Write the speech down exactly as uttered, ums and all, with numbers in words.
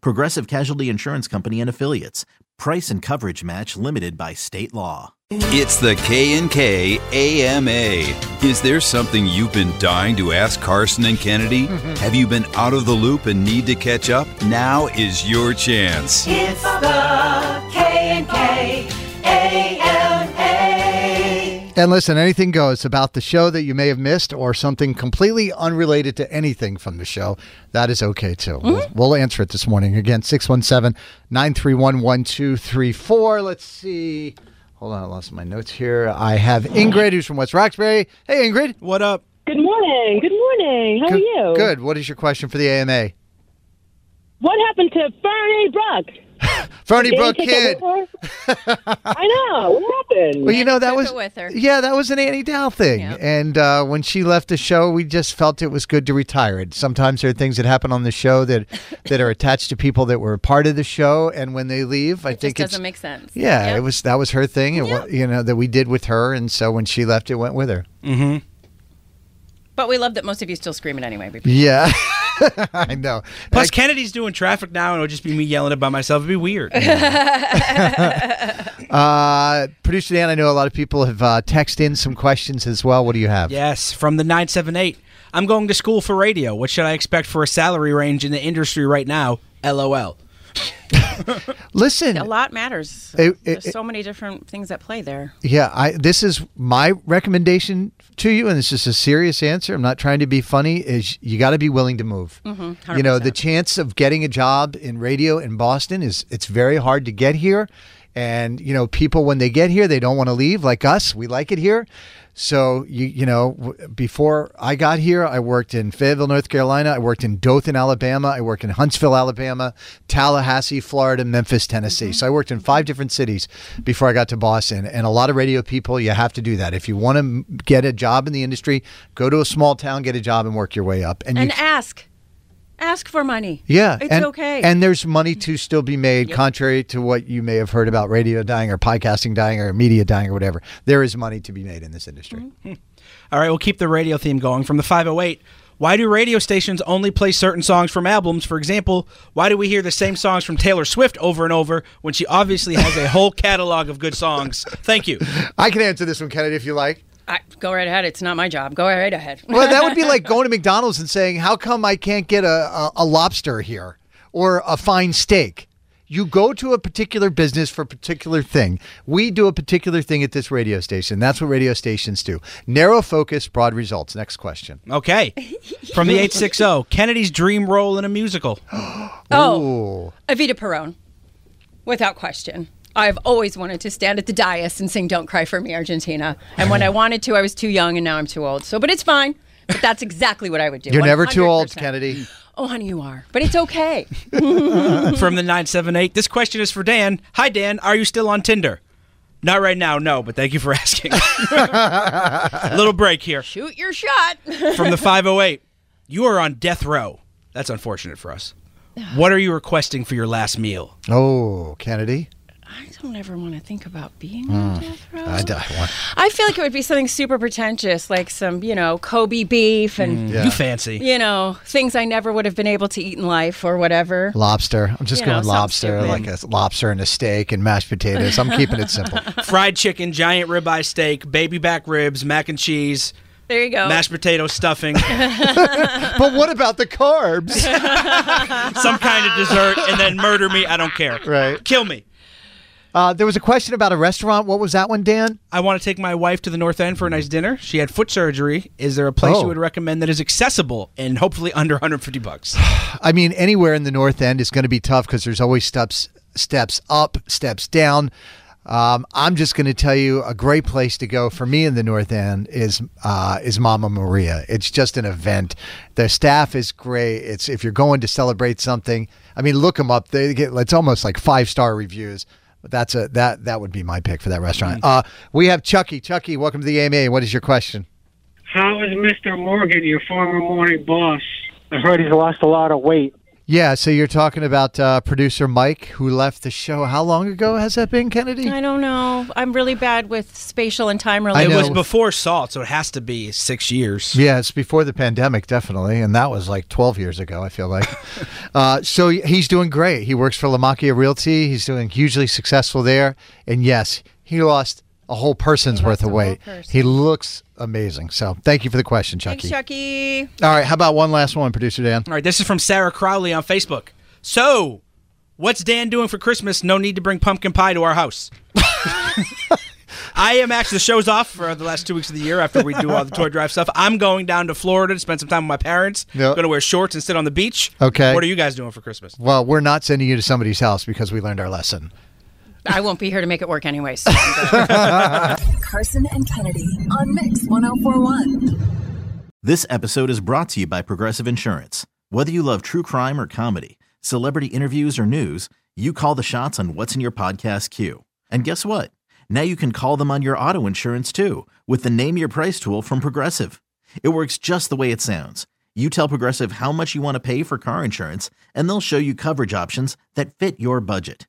Progressive Casualty Insurance Company and Affiliates. Price and coverage match limited by state law. It's the K and K A M A. Is there something you've been dying to ask Carson and Kennedy? Have you been out of the loop and need to catch up? Now is your chance. It's the K and K A M A. And listen, anything goes about the show that you may have missed or something completely unrelated to anything from the show. That is okay, too. Mm-hmm. We'll, we'll answer it this morning. Again, six one seven, nine three one, one two three four. Let's see. Hold on, I lost my notes here. I have Ingrid, who's from West Roxbury. Hey, Ingrid. What up? Good morning. Good morning. How good, are you? Good. What is your question for the A M A? What happened to Fernie Brooke? Fernie Did Brooke Kid. I know. What happened? Well, you know, that was, with her. Yeah, that was an Annie Dow thing. Yep. And uh, when she left the show, we just felt it was good to retire it. Sometimes there are things that happen on the show that, that are attached to people that were part of the show. And when they leave, I it think just doesn't make sense. Yeah, yep. it was that was her thing, yep. it, you know, that we did with her. And so when she left, it went with her. Mm-hmm. But we love that most of you still scream it anyway. Baby. Yeah. I know. Plus, I, Kennedy's doing traffic now, and it'll just be me yelling it by myself. It'd be weird. uh, Producer Dan, I know a lot of people have uh, texted in some questions as well. What do you have? Yes, from the nine seven eight. I'm going to school for radio. What should I expect for a salary range in the industry right now? L O L. Listen, a lot matters. It, it, There's so many different things at play there. Yeah, I, this is my recommendation to you, and it's just a serious answer. I'm not trying to be funny. Is you got to be willing to move. Mm-hmm, you know, the chance of getting a job in radio in Boston is it's very hard to get here. And, you know, people, when they get here, they don't want to leave like us. We like it here. So, you you know, w- before I got here, I worked in Fayetteville, North Carolina. I worked in Dothan, Alabama. I worked in Huntsville, Alabama, Tallahassee, Florida, Memphis, Tennessee. Mm-hmm. So I worked in five different cities before I got to Boston. And a lot of radio people, you have to do that. If you want to m- get a job in the industry, go to a small town, get a job, and work your way up. And, and you- ask. Ask for money. Yeah. It's and, okay. And there's money to still be made, yep. Contrary to what you may have heard about radio dying or podcasting dying or media dying or whatever. There is money to be made in this industry. Mm-hmm. All right, we'll keep the radio theme going. From the five oh eight, why do radio stations only play certain songs from albums? For example, why do we hear the same songs from Taylor Swift over and over when she obviously has a whole catalog of good songs? Thank you. I can answer this one, Kennedy, if you like. I, go right ahead. It's not my job. Go right ahead. Well, that would be like going to McDonald's and saying, how come I can't get a, a, a lobster here or a fine steak? You go to a particular business for a particular thing. We do a particular thing at this radio station. That's what radio stations do. Narrow focus, broad results. Next question. Okay. From the eight sixty, Kennedy's dream role in a musical. Oh, Evita Peron. Without question. I've always wanted to stand at the dais and sing Don't Cry for Me, Argentina. And when I wanted to, I was too young, and now I'm too old. So, but it's fine. But that's exactly what I would do. You're one hundred percent. Never too old, Kennedy. Oh, honey, you are. But it's okay. From the nine seven eight, this question is for Dan. Hi, Dan. Are you still on Tinder? Not right now, no, but thank you for asking. Little break here. Shoot your shot. From the five oh eight, you are on death row. That's unfortunate for us. What are you requesting for your last meal? Oh, Kennedy. I don't ever want to think about being mm. on death row. I, I, I feel like it would be something super pretentious, like some, you know, Kobe beef and... Mm, yeah. You fancy. You know, things I never would have been able to eat in life or whatever. Lobster. I'm just you going know, lobster, like a lobster and a steak and mashed potatoes. I'm keeping it simple. Fried chicken, giant ribeye steak, baby back ribs, mac and cheese... There you go. Mashed potato stuffing. But what about the carbs? Some kind of dessert and then murder me. I don't care. Right. Kill me. Uh, there was a question about a restaurant. What was that one, Dan? I want to take my wife to the North End for a nice dinner. She had foot surgery. Is there a place oh. you would recommend that is accessible and hopefully under one hundred fifty bucks? I mean, anywhere in the North End is going to be tough because there's always steps, steps up, steps down. Um, I'm just going to tell you a great place to go for me in the North End is uh, is Mama Maria. It's just an event. Their staff is great. It's if you're going to celebrate something. I mean, look them up. They get it's almost like five star reviews. But that's a that that would be my pick for that restaurant. Uh, we have Chucky. Chucky, welcome to the A M A. What is your question? How is Mister Morgan, your former morning boss? I heard he's lost a lot of weight. Yeah, so you're talking about uh, producer Mike, who left the show. How long ago has that been, Kennedy? I don't know. I'm really bad with spatial and time related. It was before SALT, so it has to be six years. Yeah, it's before the pandemic, definitely, and that was like twelve years ago, I feel like. uh, so he's doing great. He works for La Macchia Realty. He's doing hugely successful there. And yes, he lost a whole person's worth of weight. Person. He looks amazing. So thank you for the question, Chucky. Thanks, Chucky. All right, how about one last one, Producer Dan? All right, this is from Sarah Crowley on Facebook. So, what's Dan doing for Christmas? No need to bring pumpkin pie to our house. I am actually, the show's off for the last two weeks of the year after we do all the toy drive stuff. I'm going down to Florida to spend some time with my parents. Yep. I'm going to wear shorts and sit on the beach. Okay. What are you guys doing for Christmas? Well, we're not sending you to somebody's house because we learned our lesson. I won't be here to make it work anyway. So Carson and Kennedy on Mix one oh four point one. This episode is brought to you by Progressive Insurance. Whether you love true crime or comedy, celebrity interviews or news, you call the shots on what's in your podcast queue. And guess what? Now you can call them on your auto insurance too with the Name Your Price tool from Progressive. It works just the way it sounds. You tell Progressive how much you want to pay for car insurance, and they'll show you coverage options that fit your budget.